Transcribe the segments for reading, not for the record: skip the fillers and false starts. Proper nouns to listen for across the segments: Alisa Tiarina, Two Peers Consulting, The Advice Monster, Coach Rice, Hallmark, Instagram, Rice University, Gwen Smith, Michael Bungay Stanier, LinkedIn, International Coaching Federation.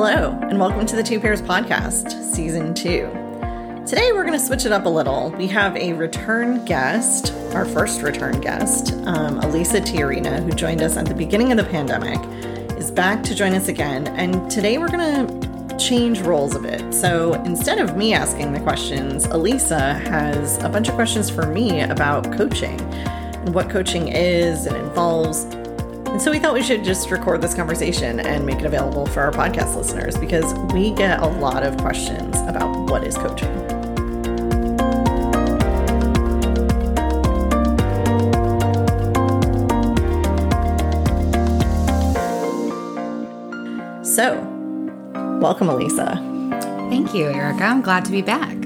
Hello, and welcome to the Two Peers Podcast, Season 2. Today, we're going to switch it up a little. We have a return guest, our first return guest, Alisa Tiarina, who joined us at the beginning of the pandemic, is back to join us again. And today, we're going to change roles a bit. So instead of me asking the questions, Alisa has a bunch of questions for me about coaching and what coaching is and involves. And so we thought we should just record this conversation and make it available for our podcast listeners because we get a lot of questions about what is coaching. So, welcome, Alisa. Thank you, Erica. I'm glad to be back.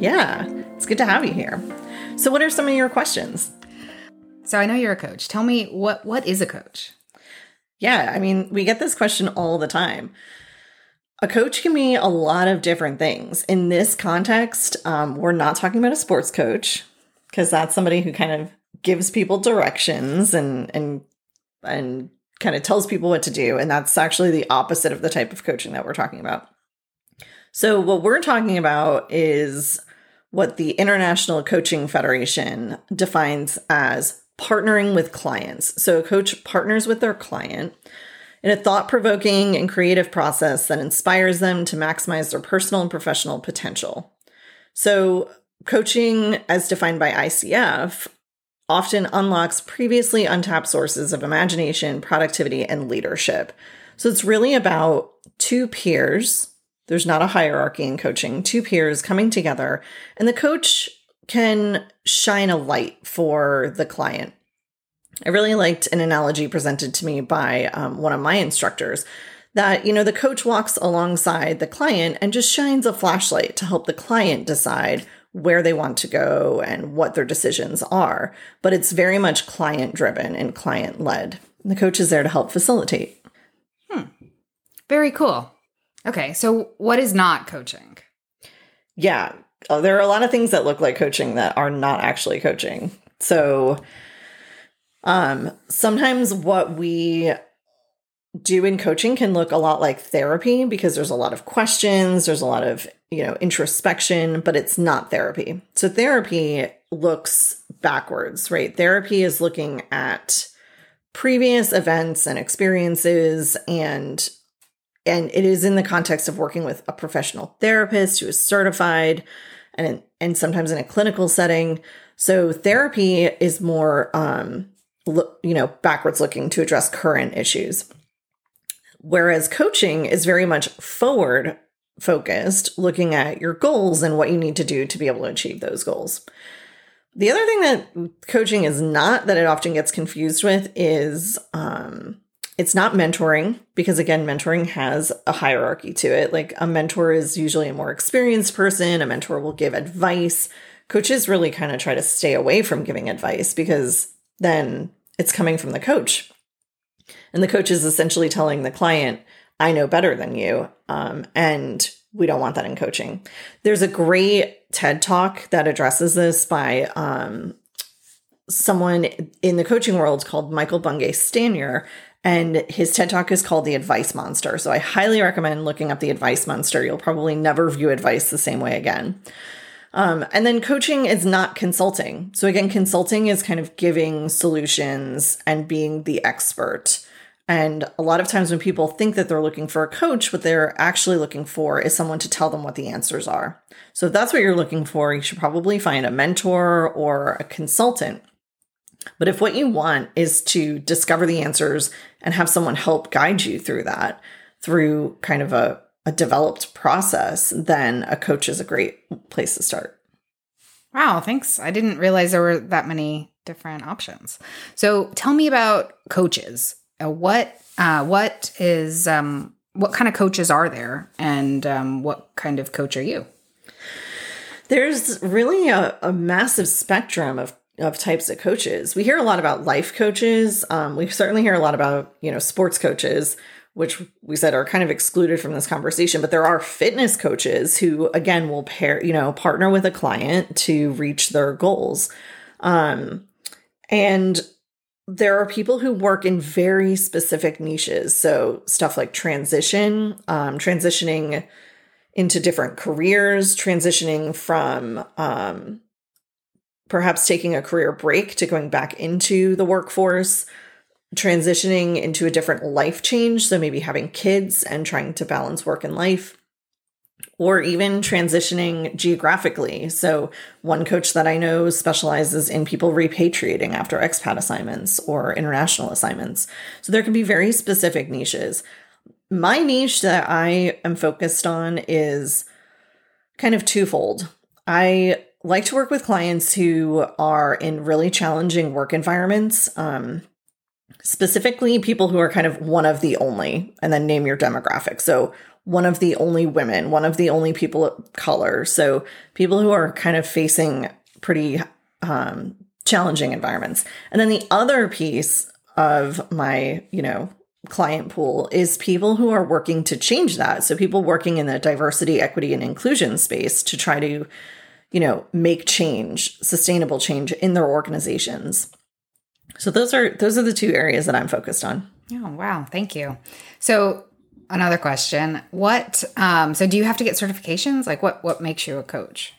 Yeah, it's good to have you here. So what are some of your questions? So I know you're a coach. Tell me, what is a coach? Yeah, I mean, we get this question all the time. A coach can be a lot of different things. In this context, we're not talking about a sports coach because that's somebody who kind of gives people directions and kind of tells people what to do. And that's actually the opposite of the type of coaching that we're talking about. So what we're talking about is what the International Coaching Federation defines as partnering with clients. So a coach partners with their client in a thought-provoking and creative process that inspires them to maximize their personal and professional potential. So coaching, as defined by ICF, often unlocks previously untapped sources of imagination, productivity, and leadership. So it's really about two peers. There's not a hierarchy in coaching. Two peers coming together, and the coach can shine a light for the client. I really liked an analogy presented to me by one of my instructors that, you know, the coach walks alongside the client and just shines a flashlight to help the client decide where they want to go and what their decisions are. But it's very much client-driven and client-led. The coach is there to help facilitate. Very cool. Okay, so what is not coaching? Yeah. Oh, there are a lot of things that look like coaching that are not actually coaching. So sometimes what we do in coaching can look a lot like therapy because there's a lot of questions, there's a lot of, you know, introspection, but it's not therapy. So therapy looks backwards, right? Therapy is looking at previous events and experiences, and it is in the context of working with a professional therapist who is certified and sometimes in a clinical setting. So therapy is more, backwards looking to address current issues. Whereas coaching is very much forward focused, looking at your goals and what you need to do to be able to achieve those goals. The other thing that coaching is not, that it often gets confused with, is, it's not mentoring because, again, mentoring has a hierarchy to it. Like a mentor is usually a more experienced person. A mentor will give advice. Coaches really kind of try to stay away from giving advice because then it's coming from the coach. And the coach is essentially telling the client, I know better than you. And we don't want that in coaching. There's a great TED Talk that addresses this by someone in the coaching world called Michael Bungay Stanier. And his TED Talk is called The Advice Monster. So I highly recommend looking up The Advice Monster. You'll probably never view advice the same way again. And then coaching is not consulting. So again, consulting is kind of giving solutions and being the expert. And a lot of times when people think that they're looking for a coach, what they're actually looking for is someone to tell them what the answers are. So if that's what you're looking for, you should probably find a mentor or a consultant. But if what you want is to discover the answers and have someone help guide you through that, through kind of a developed process, then a coach is a great place to start. Wow, thanks. I didn't realize there were that many different options. So tell me about coaches. What kind of coaches are there, and what kind of coach are you? There's really a massive spectrum of types of coaches. We hear a lot about life coaches. We certainly hear a lot about, you know, sports coaches, which we said are kind of excluded from this conversation, but there are fitness coaches who, again, will partner with a client to reach their goals. And there are people who work in very specific niches. So stuff like transition, transitioning into different careers, transitioning from perhaps taking a career break to going back into the workforce, transitioning into a different life change. So maybe having kids and trying to balance work and life, or even transitioning geographically. So one coach that I know specializes in people repatriating after expat assignments or international assignments. So there can be very specific niches. My niche that I am focused on is kind of twofold. I like to work with clients who are in really challenging work environments, specifically people who are kind of one of the only, and then name your demographic. So one of the only women, one of the only people of color. So people who are kind of facing pretty challenging environments. And then the other piece of my, client pool is people who are working to change that. So people working in the diversity, equity, and inclusion space to try to, make change, sustainable change in their organizations. So those are the two areas that I'm focused on. Oh, wow. Thank you. So another question, so do you have to get certifications? Like what makes you a coach?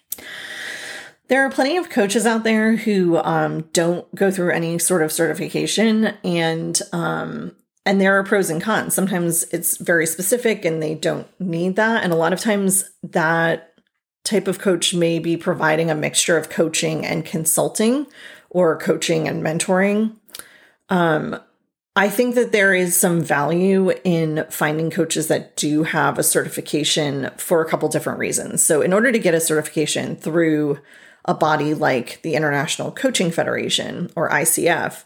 There are plenty of coaches out there who don't go through any sort of certification, and there are pros and cons. Sometimes it's very specific and they don't need that. And a lot of times that type of coach may be providing a mixture of coaching and consulting or coaching and mentoring. I think that there is some value in finding coaches that do have a certification for a couple different reasons. So in order to get a certification through a body like the International Coaching Federation or ICF,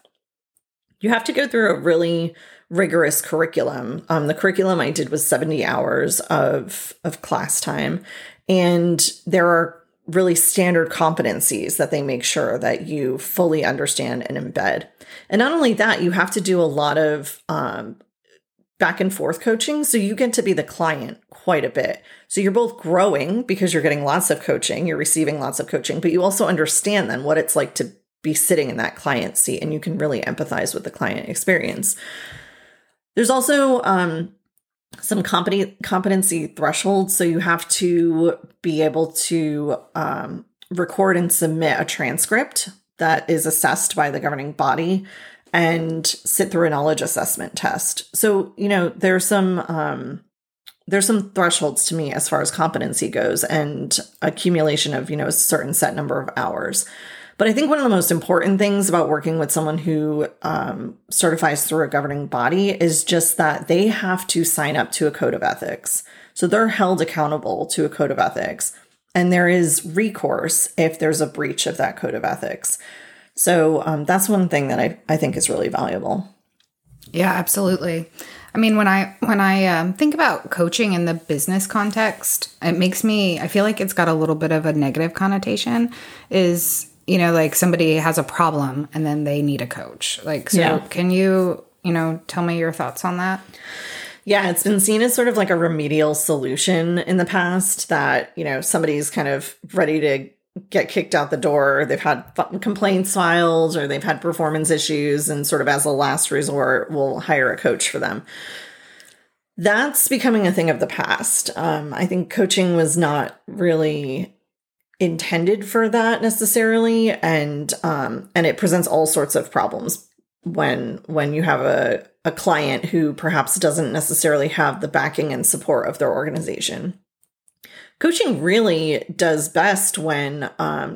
you have to go through a really rigorous curriculum. The curriculum I did was 70 hours of class time. And there are really standard competencies that they make sure that you fully understand and embed. And not only that, you have to do a lot of back and forth coaching. So you get to be the client quite a bit. So you're both growing because you're getting lots of coaching, you're receiving lots of coaching, but you also understand then what it's like to be sitting in that client seat, and you can really empathize with the client experience. There's also some competency thresholds. So you have to be able to record and submit a transcript that is assessed by the governing body and sit through a knowledge assessment test. So, there's some thresholds to me as far as competency goes and accumulation of, a certain set number of hours. But I think one of the most important things about working with someone who certifies through a governing body is just that they have to sign up to a code of ethics. So they're held accountable to a code of ethics, and there is recourse if there's a breach of that code of ethics. So that's one thing that I think is really valuable. Yeah, absolutely. I mean, when I think about coaching in the business context, I feel like it's got a little bit of a negative connotation is, like somebody has a problem and then they need a coach. Can you, tell me your thoughts on that? Yeah, it's been seen as sort of like a remedial solution in the past that, somebody's kind of ready to get kicked out the door. They've had complaints filed or they've had performance issues, and sort of as a last resort, we'll hire a coach for them. That's becoming a thing of the past. I think coaching was not really intended for that necessarily. And it presents all sorts of problems when you have a client who perhaps doesn't necessarily have the backing and support of their organization. Coaching really does best when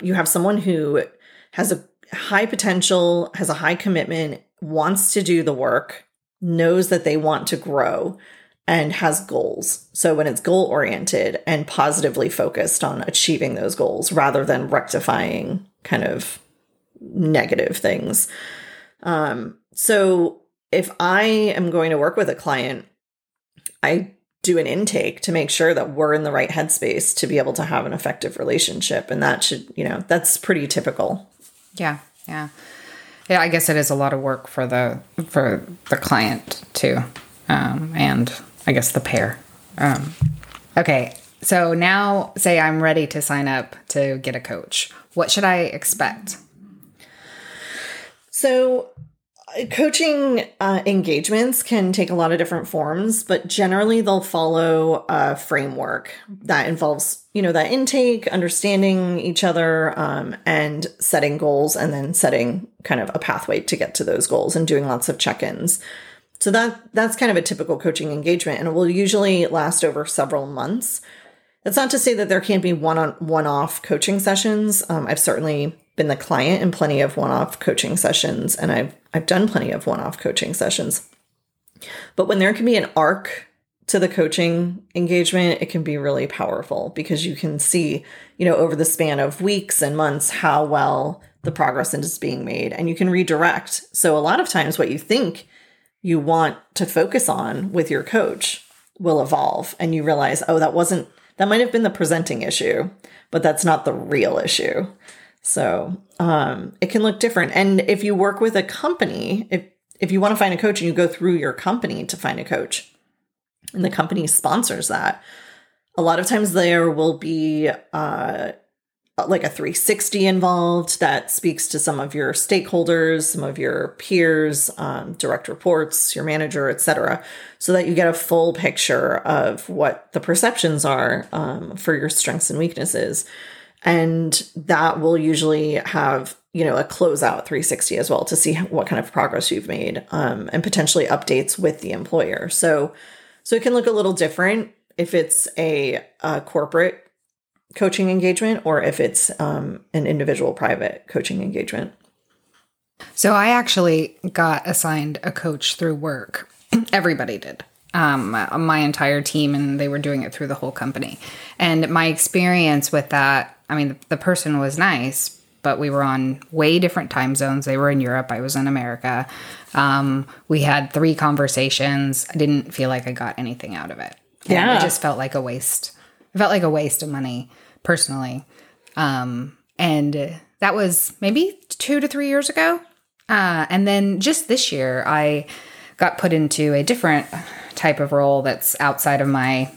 you have someone who has a high potential, has a high commitment, wants to do the work, knows that they want to grow, and has goals. So when it's goal-oriented and positively focused on achieving those goals rather than rectifying kind of negative things. So if I am going to work with a client, I do an intake to make sure that we're in the right headspace to be able to have an effective relationship. And that should, that's pretty typical. Yeah, I guess it is a lot of work for the client too. And I guess the pair. Okay. So now say I'm ready to sign up to get a coach. What should I expect? So Coaching engagements can take a lot of different forms, but generally they'll follow a framework that involves, you know, that intake, understanding each other, and setting goals, and then setting kind of a pathway to get to those goals and doing lots of check-ins. So that's kind of a typical coaching engagement, and it will usually last over several months. That's not to say that there can't be one-off coaching sessions. I've certainly been the client in plenty of one-off coaching sessions, and I've done plenty of one-off coaching sessions. But when there can be an arc to the coaching engagement, it can be really powerful because you can see, you know, over the span of weeks and months how well the progress is being made, and you can redirect. So a lot of times what you think you want to focus on with your coach will evolve, and you realize, oh, that might have been the presenting issue, but that's not the real issue. So it can look different. And if you work with a company, if you want to find a coach and you go through your company to find a coach and the company sponsors that, a lot of times there will be like a 360 involved that speaks to some of your stakeholders, some of your peers, direct reports, your manager, etc., so that you get a full picture of what the perceptions are for your strengths and weaknesses. And that will usually have, you know, a closeout 360 as well to see what kind of progress you've made, and potentially updates with the employer. So it can look a little different if it's a corporate coaching engagement or if it's an individual private coaching engagement. So I actually got assigned a coach through work. Everybody did. My entire team, and they were doing it through the whole company. And my experience with that, I mean, the person was nice, but we were on way different time zones. They were in Europe. I was in America. We had 3 conversations. I didn't feel like I got anything out of it. Yeah. It just felt like a waste. It felt like a waste of money personally. And that was maybe 2 to 3 years ago. And then just this year, I got put into a different type of role that's outside of my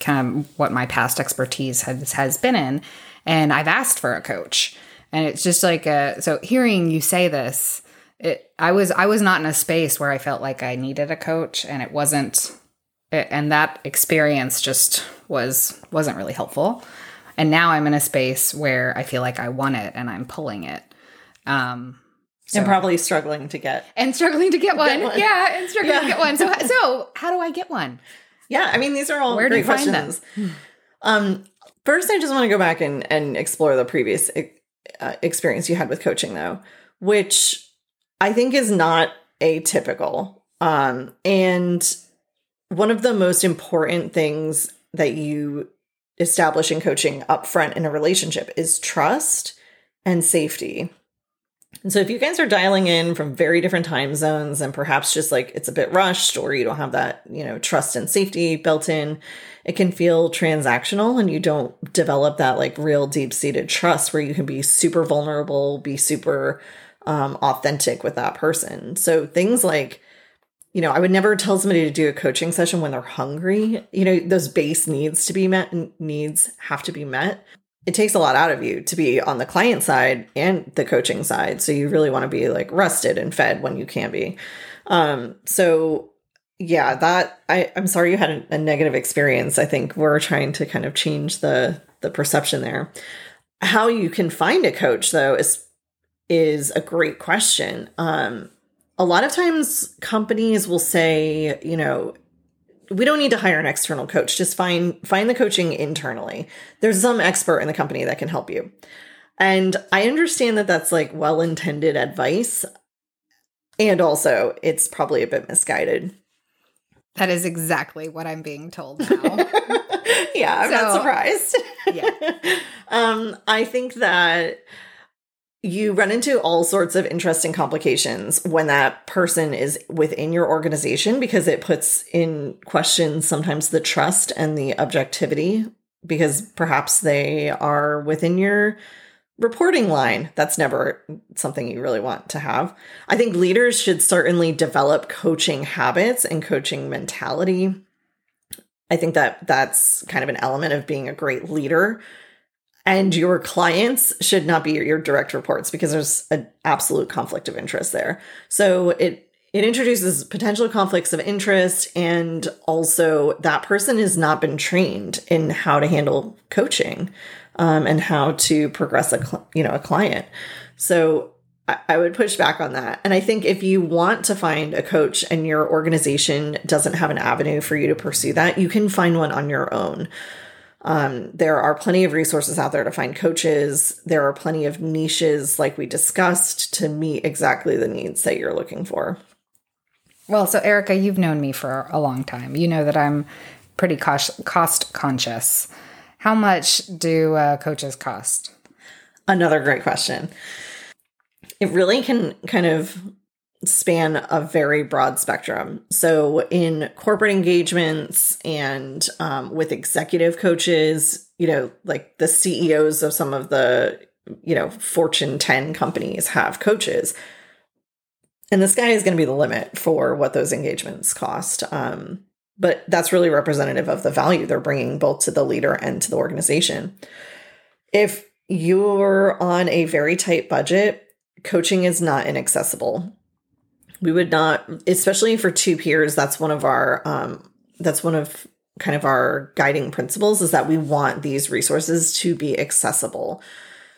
kind of what my past expertise has been in. And I've asked for a coach, and it's just like, so hearing you say this, I was not in a space where I felt like I needed a coach, and it wasn't, and that experience just wasn't really helpful. And now I'm in a space where I feel like I want it and I'm pulling it. So, and probably struggling to get one. Yeah, and struggling to get one. So how do I get one? Yeah, I mean, these are all great questions. First, I just want to go back and explore the previous experience you had with coaching, though, which I think is not atypical. And one of the most important things that you establish in coaching upfront in a relationship is trust and safety. And so if you guys are dialing in from very different time zones and perhaps just like it's a bit rushed or you don't have that, you know, trust and safety built in, it can feel transactional and you don't develop that like real deep-seated trust where you can be super vulnerable, be super authentic with that person. So things like, you know, I would never tell somebody to do a coaching session when they're hungry. You know, those base needs to be met and needs have to be met. It takes a lot out of you to be on the client side and the coaching side. So you really want to be like rested and fed when you can be. So yeah, that I'm sorry you had a negative experience. I think we're trying to kind of change the perception there. How you can find a coach though is a great question. A lot of times companies will say, you know, we don't need to hire an external coach. Just find the coaching internally. There's some expert in the company that can help you. And I understand that that's like well-intended advice. And also it's probably a bit misguided. That is exactly what I'm being told now. Yeah. I'm not surprised. Yeah. I think that you run into all sorts of interesting complications when that person is within your organization because it puts in question sometimes the trust and the objectivity because perhaps they are within your reporting line. That's never something you really want to have. I think leaders should certainly develop coaching habits and coaching mentality. I think that that's kind of an element of being a great leader. And your clients should not be your direct reports because there's an absolute conflict of interest there. So it introduces potential conflicts of interest, and also that person has not been trained in how to handle coaching and how to progress a client. So I would push back on that. And I think if you want to find a coach and your organization doesn't have an avenue for you to pursue that, you can find one on your own. There are plenty of resources out there to find coaches. There are plenty of niches, like we discussed, to meet exactly the needs that you're looking for. Well, so Erica, you've known me for a long time. You know that I'm pretty cost conscious. How much do coaches cost? Another great question. It really can kind of span a very broad spectrum. So in corporate engagements and with executive coaches, you know, like the CEOs of some of the, you know, Fortune 10 companies have coaches. And the sky is going to be the limit for what those engagements cost. But that's really representative of the value they're bringing both to the leader and to the organization. If you're on a very tight budget, coaching is not inaccessible. We would not, especially for two peers, that's one of our, our guiding principles is that we want these resources to be accessible.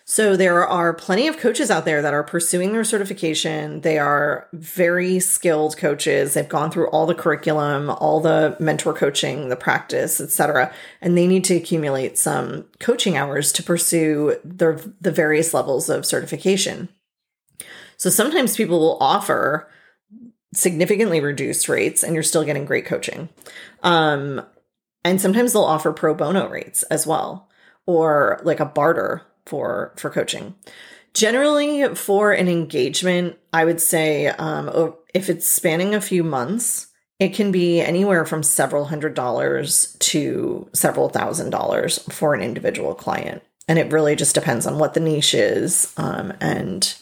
So there are plenty of coaches out there that are pursuing their certification. They are very skilled coaches. They've gone through all the curriculum, all the mentor coaching, the practice, etc., and they need to accumulate some coaching hours to pursue the various levels of certification. So sometimes people will offer significantly reduced rates and you're still getting great coaching. And sometimes they'll offer pro bono rates as well, or like a barter for coaching. Generally for an engagement, I would say if it's spanning a few months, it can be anywhere from several $100s to several $1,000s for an individual client. And it really just depends on what the niche is and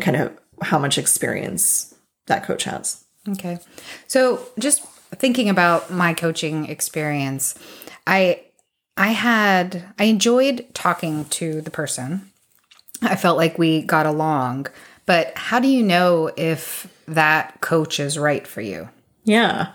kind of how much experience that coach has. Okay. So just thinking about my coaching experience, I enjoyed talking to the person. I felt like we got along, but how do you know if that coach is right for you? Yeah.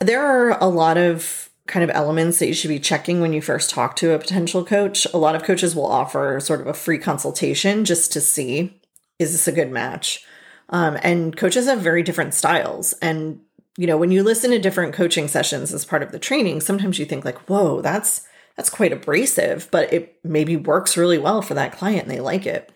There are a lot of kind of elements that you should be checking when you first talk to a potential coach. A lot of coaches will offer sort of a free consultation just to see, is this a good match? And coaches have very different styles. And, you know, when you listen to different coaching sessions as part of the training, sometimes you think like, whoa, that's quite abrasive, but it maybe works really well for that client and they like it.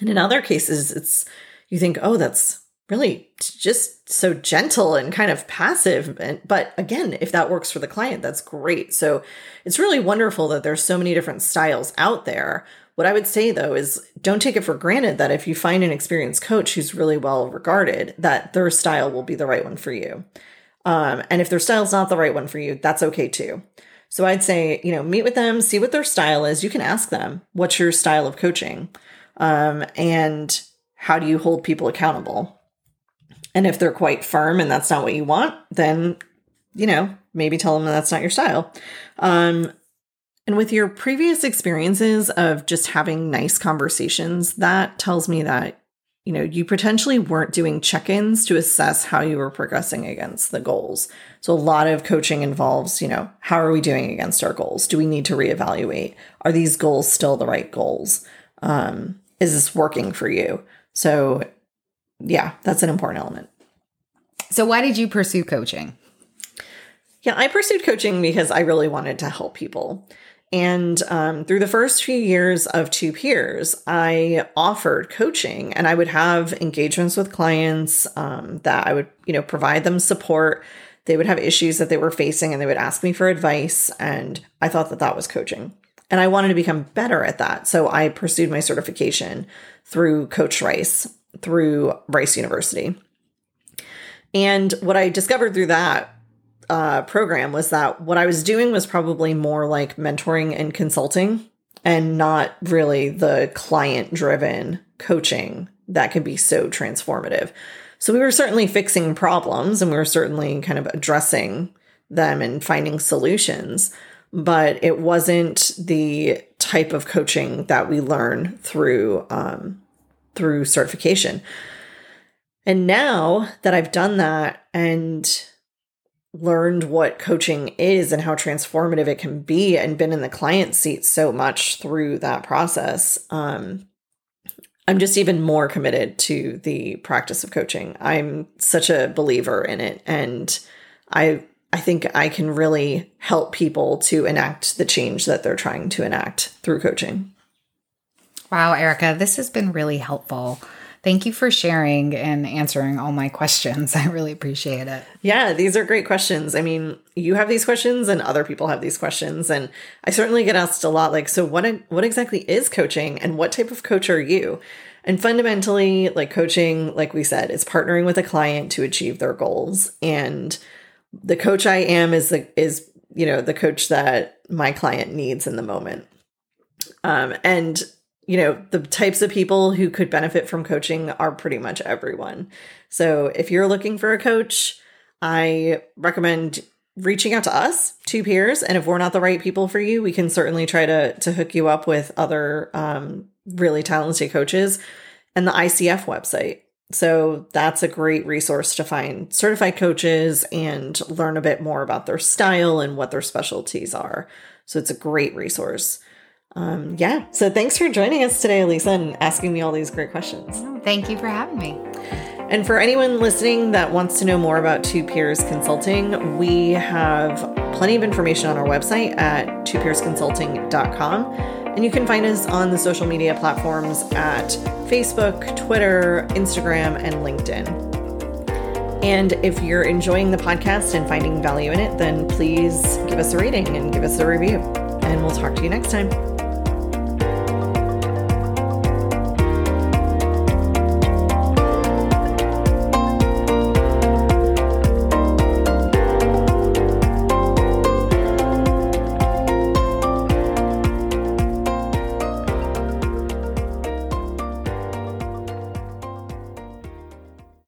And in other cases, you think, oh, that's really just so gentle and kind of passive. But again, if that works for the client, that's great. So it's really wonderful that there's so many different styles out there. What I would say though is don't take it for granted that if you find an experienced coach who's really well regarded, that their style will be the right one for you. And if their style's not the right one for you, that's okay too. So I'd say, you know, meet with them, see what their style is. You can ask them, what's your style of coaching? And how do you hold people accountable? And if they're quite firm and that's not what you want, then, you know, maybe tell them that that's not your style. And with your previous experiences of just having nice conversations, that tells me that, you know, you potentially weren't doing check-ins to assess how you were progressing against the goals. So a lot of coaching involves, you know, how are we doing against our goals? Do we need to reevaluate? Are these goals still the right goals? Is this working for you? So yeah, that's an important element. So why did you pursue coaching? Yeah, I pursued coaching because I really wanted to help people. And through the first few years of Two Peers, I offered coaching and I would have engagements with clients that I would, you know, provide them support. They would have issues that they were facing and they would ask me for advice. And I thought that that was coaching. And I wanted to become better at that. So I pursued my certification through Coach Rice, through Rice University. And what I discovered through that program was that what I was doing was probably more like mentoring and consulting and not really the client-driven coaching that can be so transformative. So we were certainly fixing problems and we were certainly kind of addressing them and finding solutions. but it wasn't the type of coaching that we learn through through certification. And now that I've done that and learned what coaching is and how transformative it can be, and been in the client seat so much through that process, I'm just even more committed to the practice of coaching. I'm such a believer in it. And I think I can really help people to enact the change that they're trying to enact through coaching. Wow, Erica, this has been really helpful. Thank you for sharing and answering all my questions. I really appreciate it. Yeah, these are great questions. I mean, you have these questions and other people have these questions. And I certainly get asked a lot, like, so what exactly is coaching and what type of coach are you? And fundamentally, like, coaching, like we said, is partnering with a client to achieve their goals. And the coach I am is, you know, the coach that my client needs in the moment. And you know, the types of people who could benefit from coaching are pretty much everyone. So if you're looking for a coach, I recommend reaching out to us, Two Peers. And if we're not the right people for you, we can certainly try to hook you up with other really talented coaches, and the ICF website. So that's a great resource to find certified coaches and learn a bit more about their style and what their specialties are. So it's a great resource. Yeah. So thanks for joining us today, Alisa, and asking me all these great questions. Thank you for having me. And for anyone listening that wants to know more about Two Peers Consulting, we have plenty of information on our website at twopeersconsulting.com. And you can find us on the social media platforms at Facebook, Twitter, Instagram, and LinkedIn. And if you're enjoying the podcast and finding value in it, then please give us a rating and give us a review. And we'll talk to you next time.